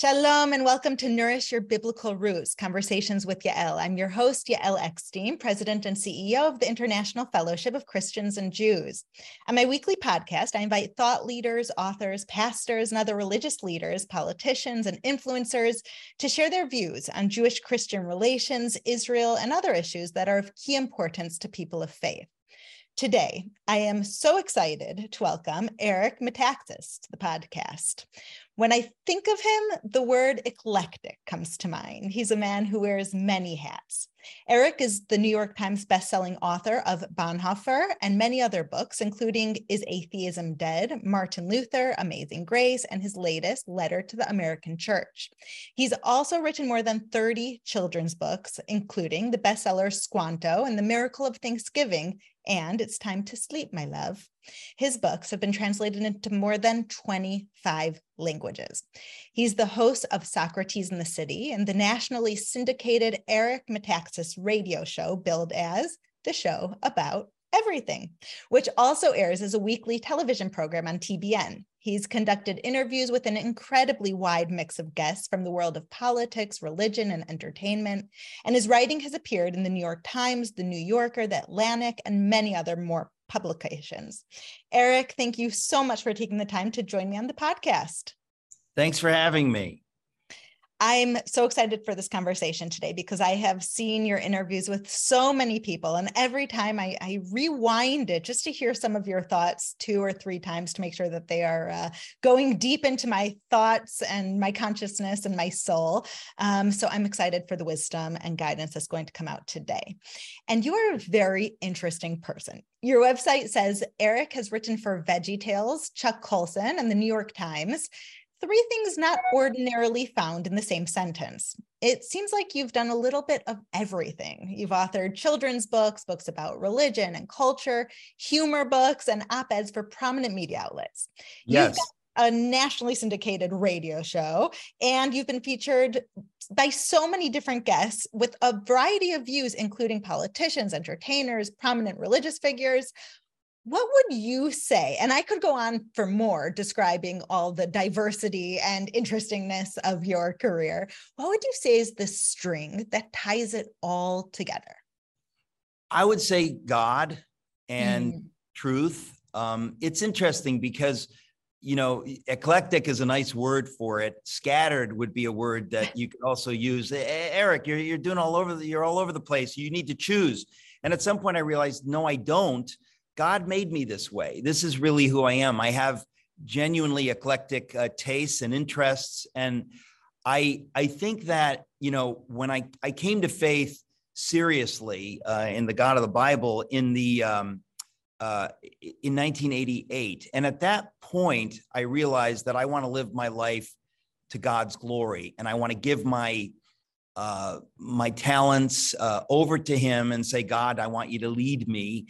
Shalom and welcome to Nourish Your Biblical Roots, Conversations with Yael. I'm your host, Yael Eckstein, President and CEO of the International Fellowship of Christians and Jews. On my weekly podcast, I invite thought leaders, authors, pastors, and other religious leaders, politicians, and influencers to share their views on Jewish-Christian relations, Israel, and other issues that are of key importance to people of faith. Today, I am so excited to welcome Eric Metaxas to the podcast. When I think of him, the word eclectic comes to mind. He's a man who wears many hats. Eric is the New York Times bestselling author of Bonhoeffer and many other books, including Is Atheism Dead?, Martin Luther, Amazing Grace, and his latest, Letter to the American Church. He's also written more than 30 children's books, including the bestseller Squanto and The Miracle of Thanksgiving, and It's Time to Sleep, My Love. His books have been translated into more than 25 languages. He's the host of Socrates in the City and the nationally syndicated Eric Metaxas radio show, billed as the show about everything, which also airs as a weekly television program on TBN. He's conducted interviews with an incredibly wide mix of guests from the world of politics, religion, and entertainment, and his writing has appeared in the New York Times, the New Yorker, the Atlantic, and many other more publications. Eric, thank you so much for taking the time to join me on the podcast. Thanks for having me. I'm so excited for this conversation today because I have seen your interviews with so many people. And every time I rewind it just to hear some of your thoughts 2 or 3 times to make sure that they are going deep into my thoughts and my consciousness and my soul. So I'm excited for the wisdom and guidance that's going to come out today. And you are a very interesting person. Your website says Eric has written for Veggie Tales, Chuck Colson, and the New York Times. 3 things not ordinarily found in the same sentence. It seems like you've done a little bit of everything. You've authored children's books, books about religion and culture, humor books, and op-eds for prominent media outlets. Yes. You've got a nationally syndicated radio show, and you've been featured by so many different guests with a variety of views, including politicians, entertainers, prominent religious figures. What would you say, and I could go on for more describing all the diversity and interestingness of your career, what would you say is the string that ties it all together? I would say God and truth. It's interesting because, you know, eclectic is a nice word for it. Scattered would be a word that you could also use. Eric, you're doing all over the place. You need to choose. And at some point I realized, no, I don't. God made me this way. This is really who I am. I have genuinely eclectic tastes and interests. And I think that, you know, when I came to faith seriously in the God of the Bible in 1988. And at that point, I realized that I want to live my life to God's glory. And I want to give my talents over to him and say, God, I want you to lead me.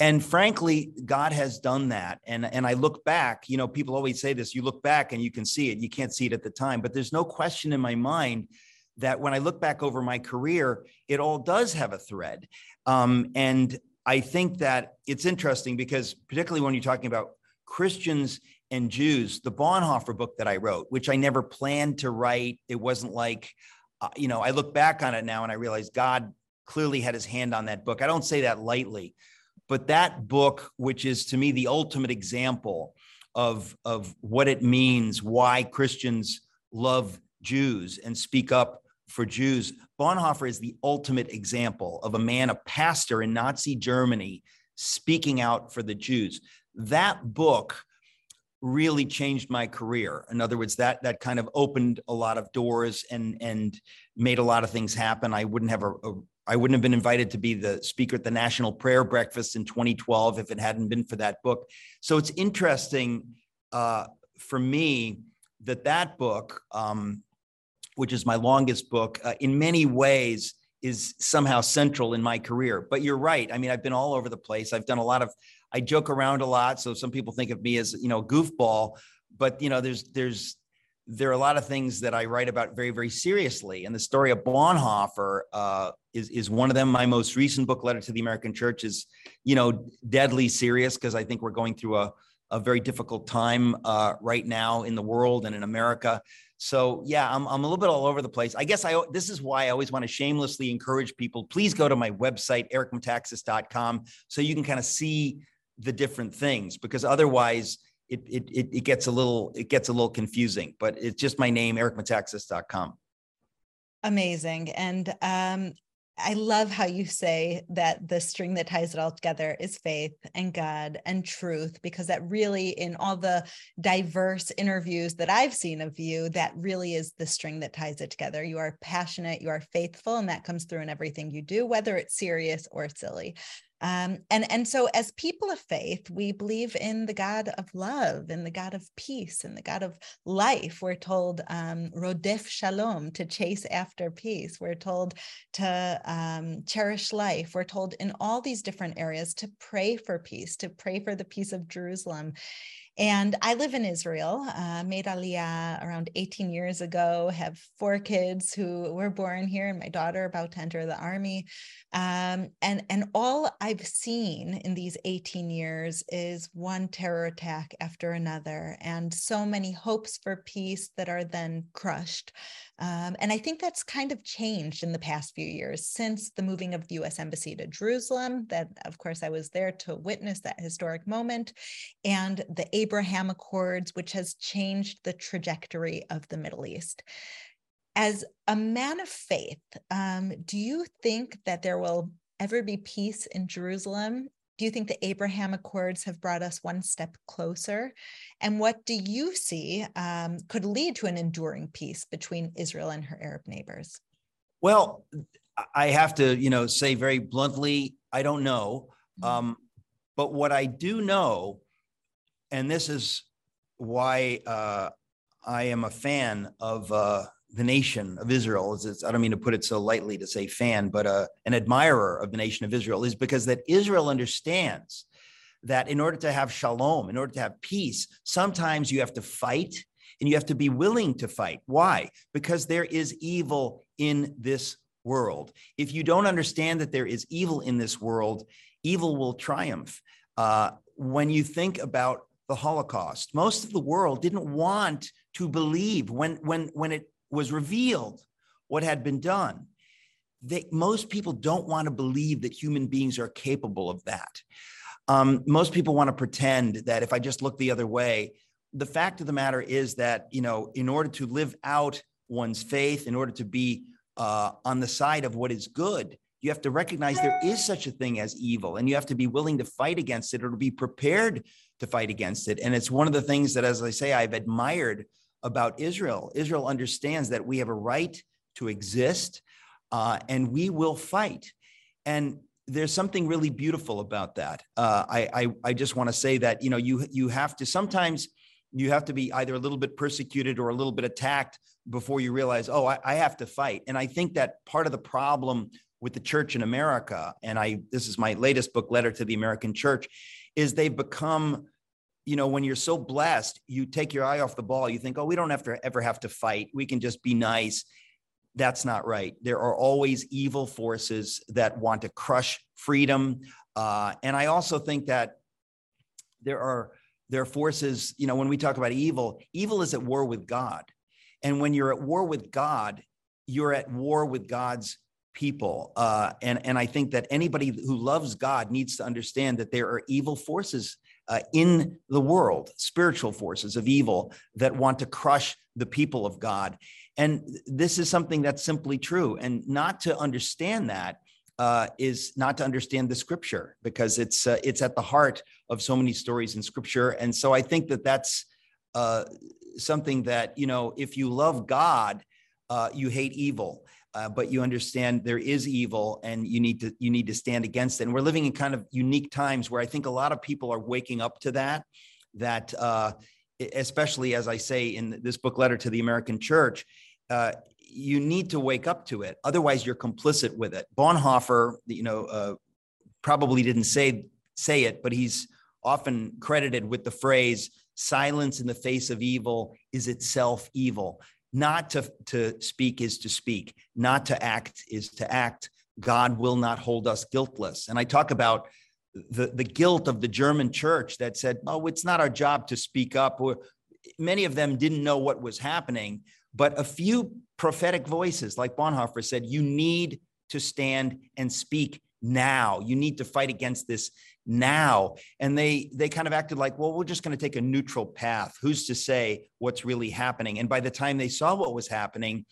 And frankly, God has done that. And I look back, you know, people always say this, you look back and you can see it, you can't see it at the time, but there's no question in my mind that when I look back over my career, it all does have a thread. And I think that it's interesting because particularly when you're talking about Christians and Jews, the Bonhoeffer book that I wrote, which I never planned to write, it wasn't like, you know, I look back on it now and I realize God clearly had his hand on that book. I don't say that lightly. But that book, which is to me the ultimate example of what it means, why Christians love Jews and speak up for Jews, Bonhoeffer is the ultimate example of a man, a pastor in Nazi Germany, speaking out for the Jews. That book really changed my career. In other words, that kind of opened a lot of doors and made a lot of things happen. I wouldn't have been invited to be the speaker at the National Prayer Breakfast in 2012 if it hadn't been for that book. So it's interesting for me that book, which is my longest book, in many ways is somehow central in my career. But you're right. I mean, I've been all over the place. I've done I joke around a lot. So some people think of me as, you know, a goofball, but, you know, there are a lot of things that I write about very, very seriously. And the story of Bonhoeffer is one of them. My most recent book, Letter to the American Church, is, you know, deadly serious because I think we're going through a very difficult time right now in the world and in America. So yeah, I'm a little bit all over the place. I guess this is why I always want to shamelessly encourage people, please go to my website, ericmetaxas.com, so you can kind of see the different things, because otherwise it gets a little, confusing, but it's just my name, ericmetaxas.com. Amazing. And I love how you say that the string that ties it all together is faith and God and truth, because that really, in all the diverse interviews that I've seen of you, that really is the string that ties it together. You are passionate, you are faithful, and that comes through in everything you do, whether it's serious or silly. And so as people of faith, we believe in the God of love, in the God of peace, in the God of life. We're told, rodef shalom, to chase after peace. We're told to cherish life. We're told in all these different areas to pray for peace, to pray for the peace of Jerusalem. And I live in Israel, made Aliyah around 18 years ago, have 4 kids who were born here, and my daughter about to enter the army. And all I've seen in these 18 years is one terror attack after another, and so many hopes for peace that are then crushed. And I think that's kind of changed in the past few years since the moving of the U.S. Embassy to Jerusalem. That, of course, I was there to witness that historic moment, and the Abraham Accords, which has changed the trajectory of the Middle East. As a man of faith, do you think that there will ever be peace in Jerusalem? Do you think the Abraham Accords have brought us one step closer? And what do you see could lead to an enduring peace between Israel and her Arab neighbors? Well, I have to, say very bluntly, I don't know. But what I do know, and this is why I am a fan of the nation of Israel. I don't mean to put it so lightly to say fan, but an admirer of the nation of Israel, is because that Israel understands that in order to have shalom, in order to have peace, sometimes you have to fight, and you have to be willing to fight. Why? Because there is evil in this world. If you don't understand that there is evil in this world, evil will triumph. When you think about the Holocaust, most of the world didn't want to believe when it was revealed what had been done. Most people don't want to believe that human beings are capable of that. Most people want to pretend that if I just look the other way. The fact of the matter is that, in order to live out one's faith, in order to be on the side of what is good, you have to recognize there is such a thing as evil, and you have to be willing to fight against it, or to be prepared to fight against it. And it's one of the things that, as I say, I've admired about Israel. Israel understands that we have a right to exist, and we will fight. And there's something really beautiful about that. I just want to say that, you have to, sometimes you have to be either a little bit persecuted or a little bit attacked before you realize, oh, I have to fight. And I think that part of the problem with the church in America, and this is my latest book, Letter to the American Church, is they've become, when you're so blessed, you take your eye off the ball. You think, oh, we don't have to ever have to fight. We can just be nice. That's not right. There are always evil forces that want to crush freedom. And I also think that there are forces, when we talk about evil, evil is at war with God. And when you're at war with God, you're at war with God's people. And I think that anybody who loves God needs to understand that there are evil forces in the world, spiritual forces of evil that want to crush the people of God. And this is something that's simply true. And not to understand that is not to understand the scripture, because it's at the heart of so many stories in scripture. And so I think that that's something that, if you love God, you hate evil. But you understand there is evil, and you need to stand against it. And we're living in kind of unique times where I think a lot of people are waking up to that. Especially as I say in this book, Letter to the American Church, you need to wake up to it. Otherwise, you're complicit with it. Bonhoeffer, probably didn't say it, but he's often credited with the phrase, "Silence in the face of evil is itself evil." Not to speak is to speak. Not to act is to act. God will not hold us guiltless. And I talk about the guilt of the German church that said, oh, it's not our job to speak up. Many of them didn't know what was happening, But a few prophetic voices, like Bonhoeffer said, you need to stand and speak now. You need to fight against this now. And they kind of acted like, well, we're just going to take a neutral path. Who's to say what's really happening? And by the time they saw what was happening,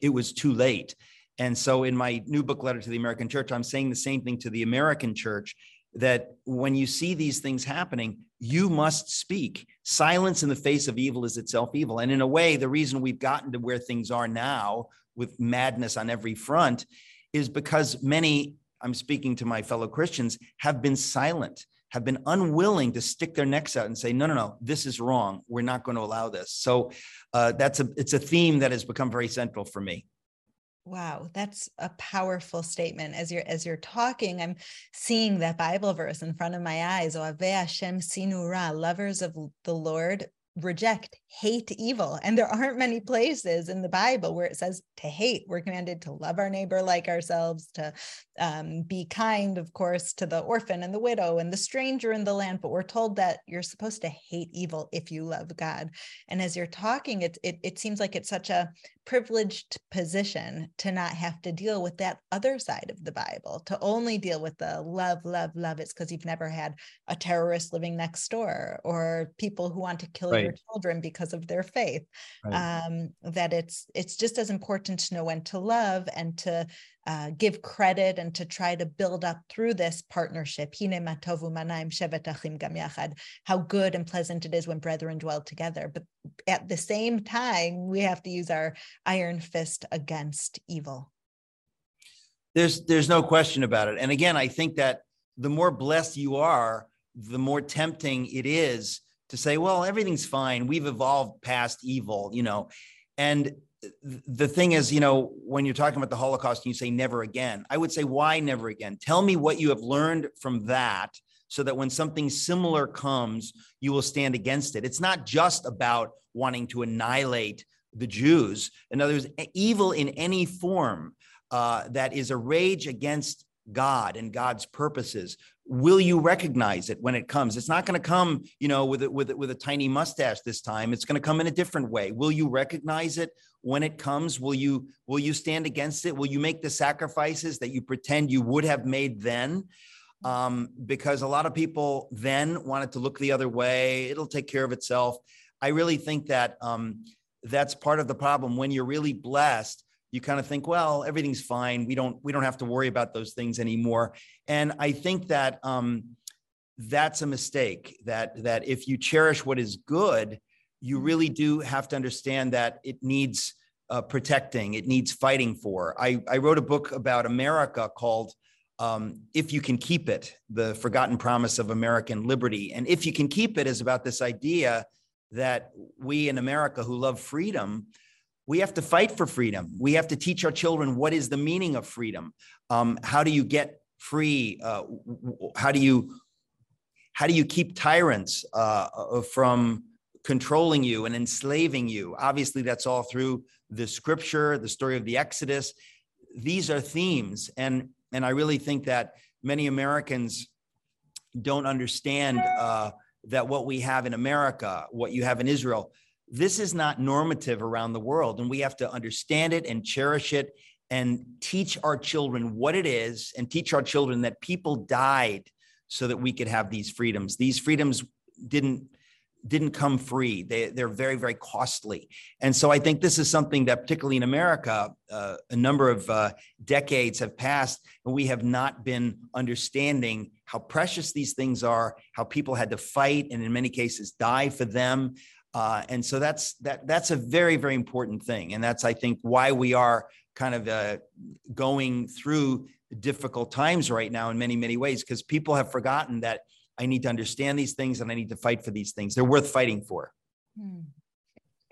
it was too late. And so in my new book, Letter to the American Church, I'm saying the same thing to the American church, that when you see these things happening, you must speak. Silence in the face of evil is itself evil. And in a way, the reason we've gotten to where things are now with madness on every front is because many, I'm speaking to my fellow Christians, have been silent, have been unwilling to stick their necks out and say, no, no, no, this is wrong. We're not going to allow this. So it's a theme that has become very central for me. Wow, that's a powerful statement. As you're talking, I'm seeing that Bible verse in front of my eyes. Ohavei Hashem sinu ra, lovers of the Lord reject, hate evil. And there aren't many places in the Bible where it says to hate. We're commanded to love our neighbor like ourselves, to be kind, of course, to the orphan and the widow and the stranger in the land. But we're told that you're supposed to hate evil if you love God. And as you're talking, it seems like it's such a privileged position to not have to deal with that other side of the Bible, to only deal with the love, love, love. It's because you've never had a terrorist living next door or people who want to kill your children because of their faith. Right. That it's just as important to know when to love and to give credit and to try to build up through this partnership. How good and pleasant it is when brethren dwell together. But at the same time, we have to use our iron fist against evil. There's no question about it. And again, I think that the more blessed you are, the more tempting it is to say, well, everything's fine. We've evolved past evil, you know. And the thing is, you know, when you're talking about the Holocaust and you say never again, I would say, why never again? Tell me what you have learned from that so that when something similar comes, you will stand against it. It's not just about wanting to annihilate the Jews. In other words, evil in any form that is a rage against God and God's purposes. Will you recognize it when it comes? It's not going to come, you know, with a tiny mustache this time. It's going to come in a different way. Will you recognize it when it comes? Will you stand against it? Will you make the sacrifices that you pretend you would have made then? Because a lot of people then wanted to look the other way. It'll take care of itself. I really think that that's part of the problem. When you're really blessed, you kind of think, well, everything's fine. We don't have to worry about those things anymore. And I think that that's a mistake, that if you cherish what is good, you really do have to understand that it needs protecting, it needs fighting for. I wrote a book about America called If You Can Keep It, The Forgotten Promise of American Liberty. And If You Can Keep It is about this idea that we in America who love freedom, we have to fight for freedom. We have to teach our children what is the meaning of freedom. How do you get free? How do you keep tyrants from controlling you and enslaving you? Obviously, that's all through the scripture, the story of the Exodus. These are themes, and I really think that many Americans don't understand that what we have in America, what you have in Israel. This is not normative around the world, and we have to understand it and cherish it and teach our children what it is and teach our children that people died so that we could have these freedoms. These freedoms didn't come free. They're very, very costly. And so I think this is something that particularly in America, a number of decades have passed, and we have not been understanding how precious these things are, how people had to fight and in many cases die for them. And so that's a very, very important thing. And that's, I think, why we are kind of going through difficult times right now in many, many ways, because people have forgotten that I need to understand these things and I need to fight for these things. They're worth fighting for.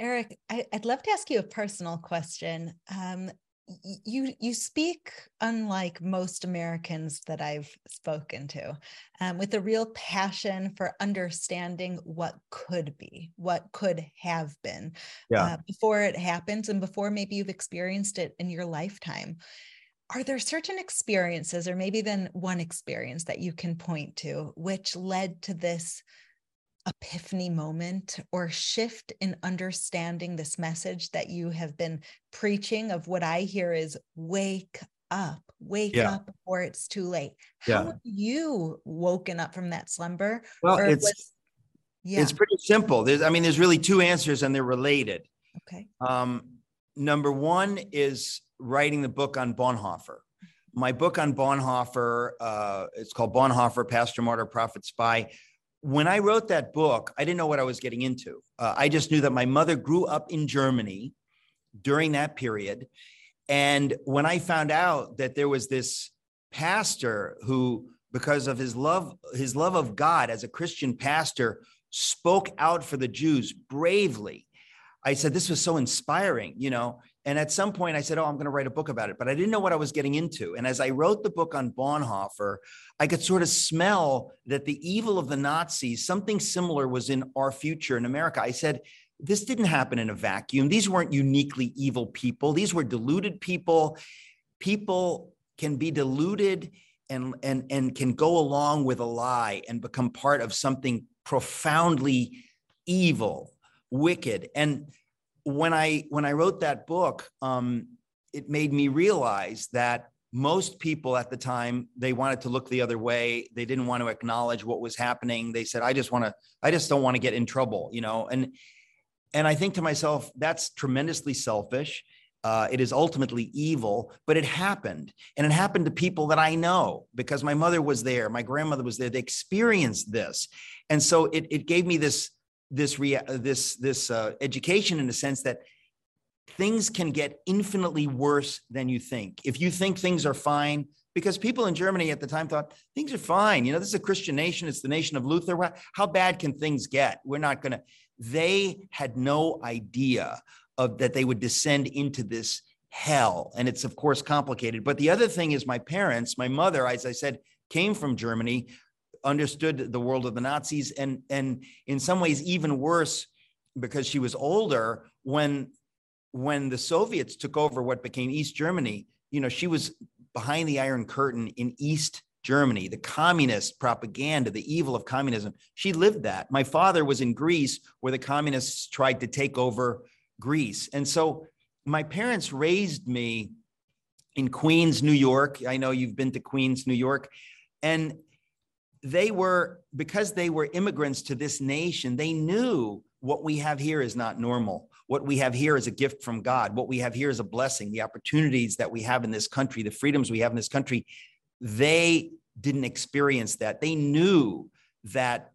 Eric, I'd love to ask you a personal question. You speak unlike most Americans that I've spoken to, with a real passion for understanding what could be, what could have been, before it happens and before maybe you've experienced it in your lifetime. Are there certain experiences, or maybe then one experience that you can point to, which led to this epiphany moment or shift in understanding this message that you have been preaching of what I hear is wake up before it's too late? How have you woken up from that slumber? Well, it's pretty simple. There's really two answers and they're related. Okay. Number one is writing the book on Bonhoeffer. My book on Bonhoeffer, it's called Bonhoeffer, Pastor, Martyr, Prophet, Spy. When I wrote that book, I didn't know what I was getting into. I just knew that my mother grew up in Germany during that period. And when I found out that there was this pastor who, because of his love of God as a Christian pastor, spoke out for the Jews bravely, I said, this was so inspiring, And at some point I said, I'm going to write a book about it, but I didn't know what I was getting into. And as I wrote the book on Bonhoeffer, I could sort of smell that the evil of the Nazis, something similar was in our future in America. I said, this didn't happen in a vacuum. These weren't uniquely evil people. These were deluded people. People can be deluded and can go along with a lie and become part of something profoundly evil, wicked. And when I wrote that book, it made me realize that most people at the time, they wanted to look the other way. They didn't want to acknowledge what was happening. They said, I just don't want to get in trouble, And I think to myself, that's tremendously selfish. It is ultimately evil, but it happened. And it happened to people that I know because my mother was there. My grandmother was there. They experienced this. And so it gave me this education in the sense that things can get infinitely worse than you think. If you think things are fine, because people in Germany at the time thought things are fine. This is a Christian nation. It's the nation of Luther. How bad can things get? They had no idea of that they would descend into this hell. And it's, of course, complicated. But the other thing is my parents, my mother, as I said, came from Germany, understood the world of the Nazis, and in some ways even worse because she was older when the Soviets took over what became East Germany. She was behind the Iron Curtain in East Germany, the communist propaganda, the evil of communism. She lived that. My father was in Greece where the communists tried to take over Greece. And so my parents raised me in Queens, New York. I know you've been to Queens, New York. And because they were immigrants to this nation, they knew what we have here is not normal. What we have here is a gift from God. What we have here is a blessing. The opportunities that we have in this country, the freedoms we have in this country, they didn't experience that. They knew that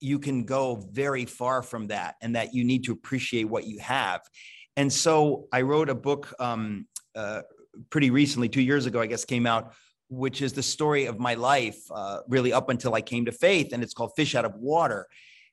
you can go very far from that and that you need to appreciate what you have. And so I wrote a book pretty recently, 2 years ago, I guess, came out, which is the story of my life, really up until I came to faith. And it's called Fish Out of Water.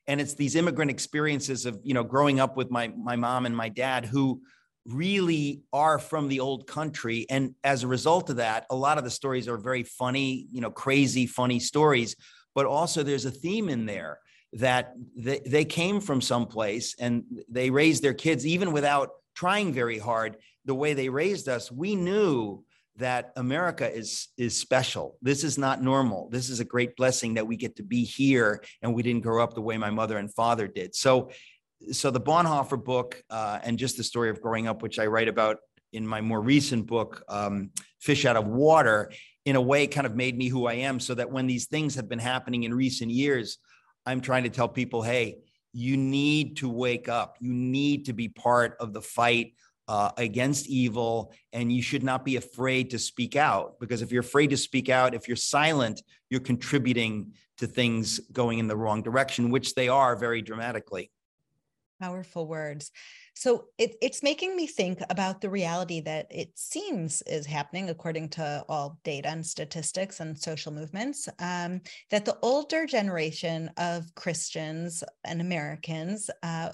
And it's these immigrant experiences of, growing up with my mom and my dad who really are from the old country. And as a result of that, a lot of the stories are very funny, crazy, funny stories, but also there's a theme in there that they came from someplace and they raised their kids, even without trying very hard, the way they raised us. We knew that America is special. This is not normal. This is a great blessing that we get to be here. And we didn't grow up the way my mother and father did. So the Bonhoeffer book and just the story of growing up, which I write about in my more recent book, Fish Out of Water, in a way kind of made me who I am, so that when these things have been happening in recent years, I'm trying to tell people, hey, you need to wake up. You need to be part of the fight against evil, and you should not be afraid to speak out, because if you're afraid to speak out, if you're silent, you're contributing to things going in the wrong direction, which they are very dramatically. Powerful words. So it's making me think about the reality that it seems is happening, according to all data and statistics and social movements, that the older generation of Christians and Americans,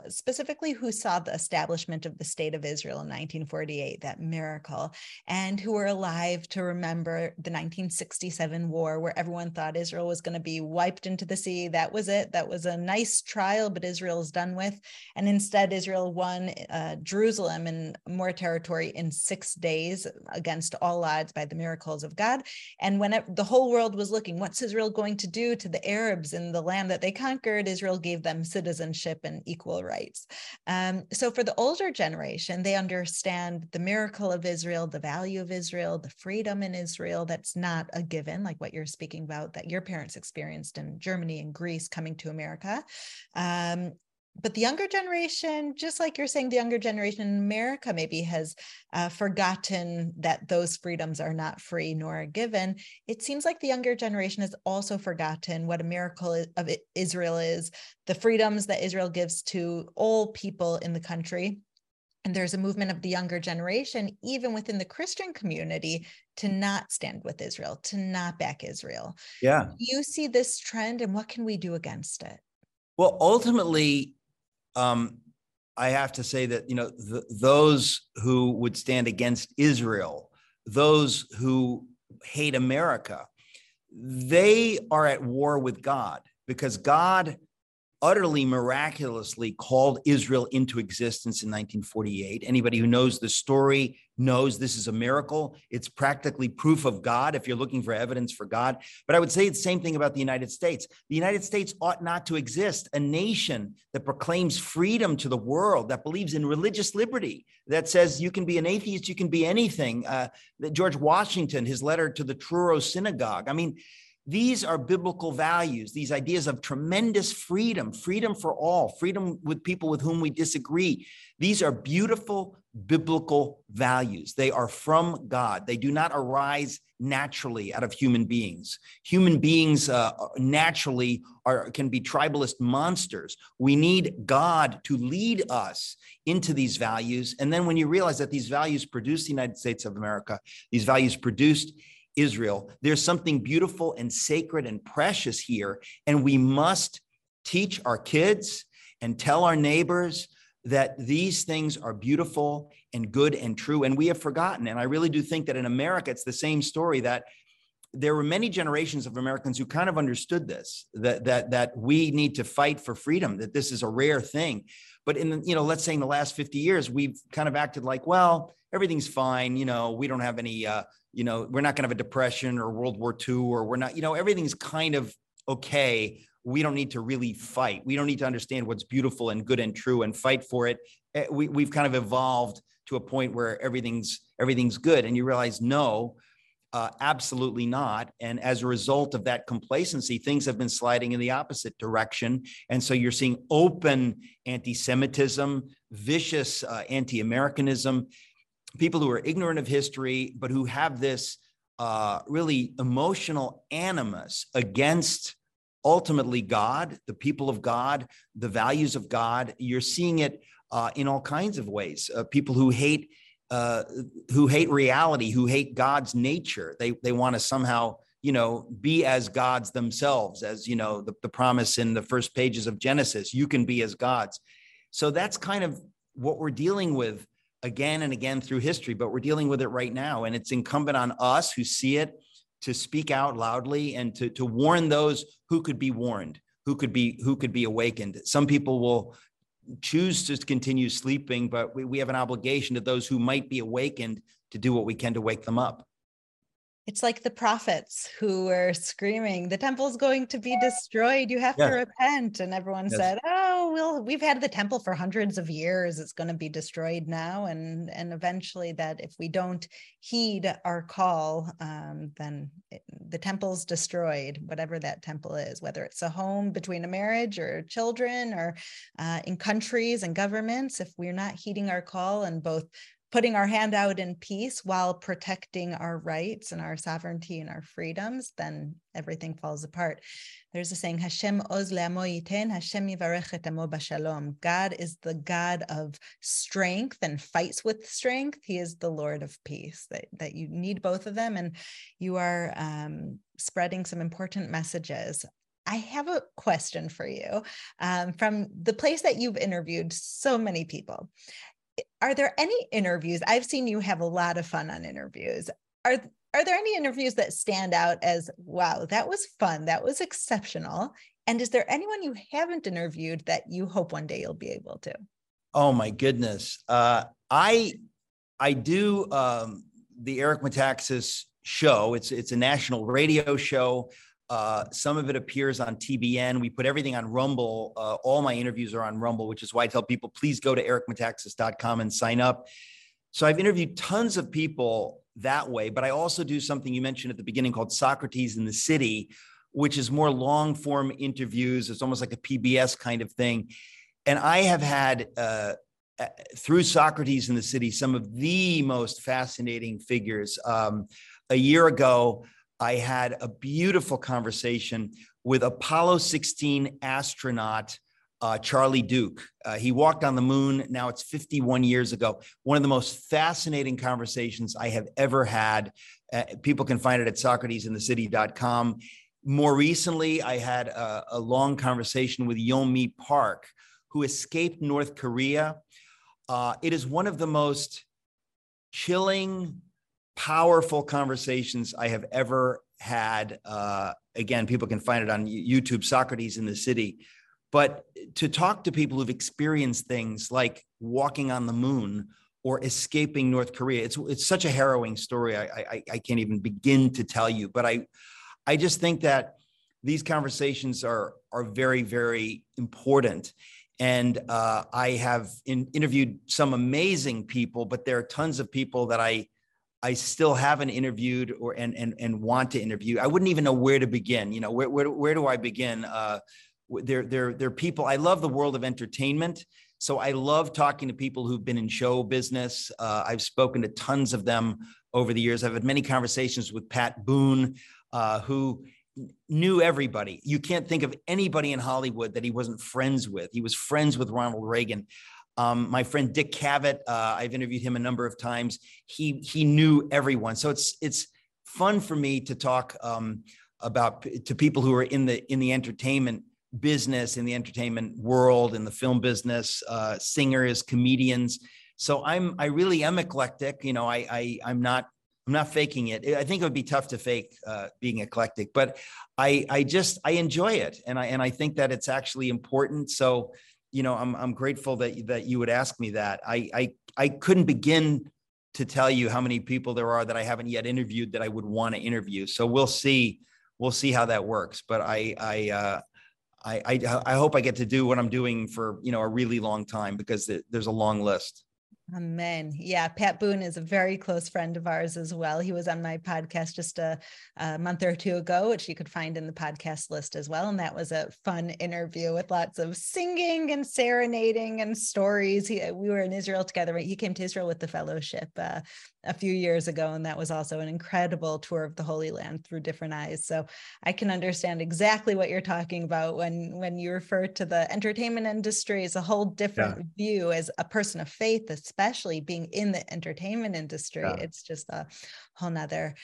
specifically who saw the establishment of the State of Israel in 1948, that miracle, and who were alive to remember the 1967 war, where everyone thought Israel was going to be wiped into the sea. That was it. That was a nice trial, but Israel's done with. And instead, Israel won Jerusalem and Moor territory in 6 days against all odds by the miracles of God. And when the whole world was looking, what's Israel going to do to the Arabs in the land that they conquered? Israel gave them citizenship and equal rights. So for the older generation, they understand the miracle of Israel, the value of Israel, the freedom in Israel. That's not a given, like what you're speaking about, that your parents experienced in Germany and Greece coming to America. But the younger generation, just like you're saying, the younger generation in America maybe has forgotten that those freedoms are not free nor a given. It seems like the younger generation has also forgotten what a miracle of Israel is, the freedoms that Israel gives to all people in the country. And there's a movement of the younger generation, even within the Christian community, to not stand with Israel, to not back Israel. Yeah. You see this trend, and what can we do against it? Well, ultimately, I have to say that, you know, those who would stand against Israel, those who hate America, they are at war with God, because God utterly miraculously called Israel into existence in 1948. Anybody who knows the story knows this is a miracle. It's practically proof of God if you're looking for evidence for God. But I would say the same thing about the United States. The United States ought not to exist. A nation that proclaims freedom to the world, that believes in religious liberty, that says you can be an atheist, you can be anything. George Washington, his letter to the Truro Synagogue. I mean, these are biblical values, these ideas of tremendous freedom, freedom for all, freedom with people with whom we disagree. These are beautiful biblical values. They are from God. They do not arise naturally out of human beings. Human beings naturally can be tribalist monsters. We need God to lead us into these values. And then when you realize that these values produced the United States of America, these values produced Israel, there's something beautiful and sacred and precious here. And we must teach our kids and tell our neighbors that these things are beautiful and good and true. And we have forgotten. And I really do think that in America, it's the same story, that there were many generations of Americans who kind of understood this, that we need to fight for freedom, that this is a rare thing. But in, you know, let's say in the last 50 years, we've kind of acted like, well, everything's fine. You know, we don't have any, you know, we're not going to have a depression or World War II, or we're not, you know, everything's kind of okay. We don't need to really fight. We don't need to understand what's beautiful and good and true and fight for it. We've kind of evolved to a point where everything's good. And you realize, no, absolutely not. And as a result of that complacency, things have been sliding in the opposite direction. And so you're seeing open anti-Semitism, vicious anti-Americanism, people who are ignorant of history, but who have this really emotional animus against ultimately God, the people of God, the values of God. You're seeing it in all kinds of ways. People who hate reality, who hate God's nature. They want to somehow, you know, be as gods themselves, as, you know, the promise in the first pages of Genesis, you can be as gods. So that's kind of what we're dealing with again and again through history, but we're dealing with it right now. And it's incumbent on us who see it to speak out loudly and to warn those who could be warned, who could be awakened. Some people will choose to continue sleeping, but we have an obligation to those who might be awakened to do what we can to wake them up. It's like the prophets who were screaming, the temple's going to be destroyed. You have to repent. And everyone said, oh, well, we've had the temple for hundreds of years. It's going to be destroyed now. And eventually that if we don't heed our call, then the temple's destroyed, whatever that temple is, whether it's a home between a marriage or children or in countries and governments. If we're not heeding our call and both putting our hand out in peace while protecting our rights and our sovereignty and our freedoms, then everything falls apart. There's a saying, Hashem oz le'amo yiten, Hashem yivarech et amo b'shalom. God is the God of strength and fights with strength. He is the Lord of peace. That you need both of them, and you are spreading some important messages. I have a question for you from the place that you've interviewed so many people. Are there any interviews? I've seen you have a lot of fun on interviews. Are there any interviews that stand out as, wow, that was fun, that was exceptional? And is there anyone you haven't interviewed that you hope one day you'll be able to? Oh my goodness. I do the Eric Metaxas show. It's a national radio show. Some of it appears on TBN. We put everything on Rumble. All my interviews are on Rumble, which is why I tell people, please go to ericmetaxas.com and sign up. So I've interviewed tons of people that way, but I also do something you mentioned at the beginning called Socrates in the City, which is more long form interviews. It's almost like a PBS kind of thing. And I have had, through Socrates in the City, some of the most fascinating figures. A year ago, I had a beautiful conversation with Apollo 16 astronaut Charlie Duke. He walked on the moon. Now it's 51 years ago. One of the most fascinating conversations I have ever had. People can find it at Socratesinthecity.com. More recently, I had a long conversation with Yeonmi Park, who escaped North Korea. It is one of the most chilling, powerful conversations I have ever had. Again, people can find it on YouTube, Socrates in the City. But to talk to people who've experienced things like walking on the moon or escaping North Korea, it's such a harrowing story. I can't even begin to tell you. But I just think that these conversations are very, very important. And I have interviewed some amazing people, but there are tons of people that I still haven't interviewed and want to interview. I wouldn't even know where to begin. You know, where do I begin? They're people. I love the world of entertainment, so I love talking to people who've been in show business. I've spoken to tons of them over the years. I've had many conversations with Pat Boone, who knew everybody. You can't think of anybody in Hollywood that he wasn't friends with. He was friends with Ronald Reagan. My friend Dick Cavett, I've interviewed him a number of times. He knew everyone. So it's fun for me to talk to people who are in the entertainment business, in the entertainment world, in the film business, singers, comedians. So I really am eclectic. You know, I'm not faking it. I think it would be tough to fake being eclectic, but I enjoy it, and I think that it's actually important. So, you know, I'm grateful that you would ask me that. I couldn't begin to tell you how many people there are that I haven't yet interviewed that I would want to interview. So we'll see how that works. But I hope I get to do what I'm doing for, you know, a really long time, because there's a long list. Amen. Yeah. Pat Boone is a very close friend of ours as well. He was on my podcast just a month or two ago, which you could find in the podcast list as well. And that was a fun interview with lots of singing and serenading and stories. We were in Israel together, right? He came to Israel with the fellowship a few years ago. And that was also an incredible tour of the Holy Land through different eyes. So I can understand exactly what you're talking about when you refer to the entertainment industry as a whole different view as a person of faith, especially being in the entertainment industry. Yeah. It's just a whole nother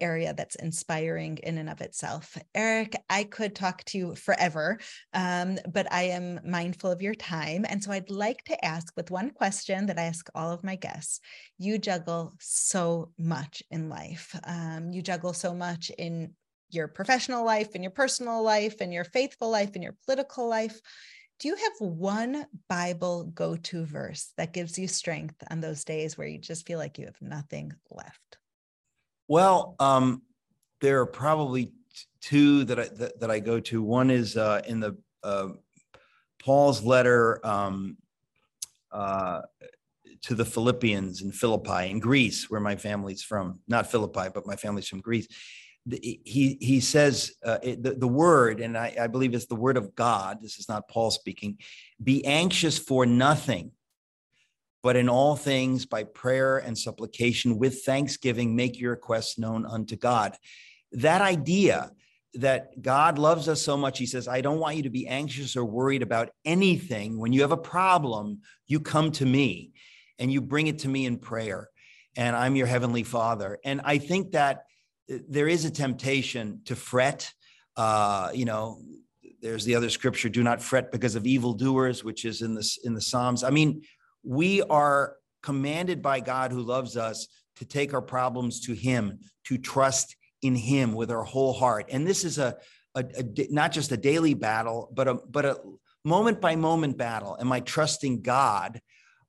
area that's inspiring in and of itself. Eric, I could talk to you forever, but I am mindful of your time. And so I'd like to ask with one question that I ask all of my guests. You juggle so much in life. You juggle so much in your professional life, in your personal life, in your faithful life, in your political life. Do you have one Bible go-to verse that gives you strength on those days where you just feel like you have nothing left? Well, there are probably two that I go to. One is in the Paul's letter to the Philippians in Philippi, in Greece, where my family's from. Not Philippi, but my family's from Greece. He says the word, and I believe it's the word of God. This is not Paul speaking. Be anxious for nothing, but in all things by prayer and supplication with thanksgiving, make your requests known unto God. That idea that God loves us so much, he says, I don't want you to be anxious or worried about anything. When you have a problem, you come to me and you bring it to me in prayer, and I'm your heavenly Father. And I think that there is a temptation to fret. You know, there's the other scripture, do not fret because of evildoers, which is in the Psalms. I mean, we are commanded by God, who loves us, to take our problems to him, to trust in him with our whole heart. And this is not just a daily battle, but a moment by moment battle. Am I trusting God,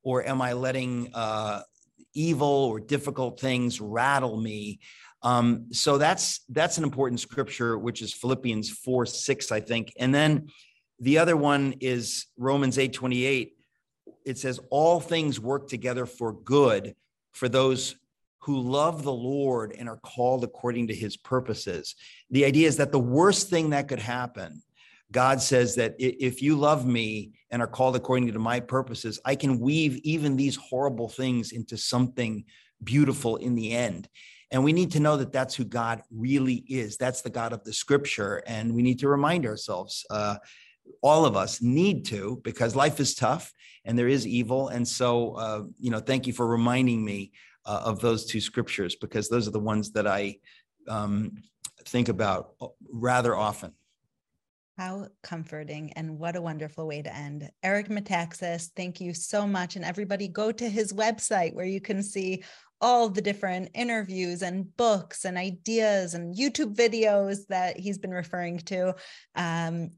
or am I letting evil or difficult things rattle me? So that's an important scripture, whiwhich is Philippians 4:6, I think. And then the other one is Romans 8:28. It says, all things work together for good for those who love the Lord and are called according to his purposes. The idea is that the worst thing that could happen, God says that if you love me and are called according to my purposes, I can weave even these horrible things into something beautiful in the end. And we need to know that that's who God really is. That's the God of the scripture. And we need to remind ourselves, all of us need to, because life is tough and there is evil. And so, thank you for reminding me of those two scriptures, because those are the ones that I think about rather often. How comforting, and what a wonderful way to end. Eric Metaxas, thank you so much. And everybody, go to his website where you can see all the different interviews and books and ideas and YouTube videos that he's been referring to.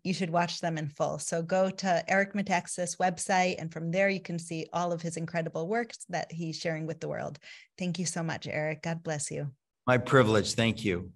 You should watch them in full. So go to Eric Metaxas' website, and from there you can see all of his incredible works that he's sharing with the world. Thank you so much, Eric. God bless you. My privilege. Thank you.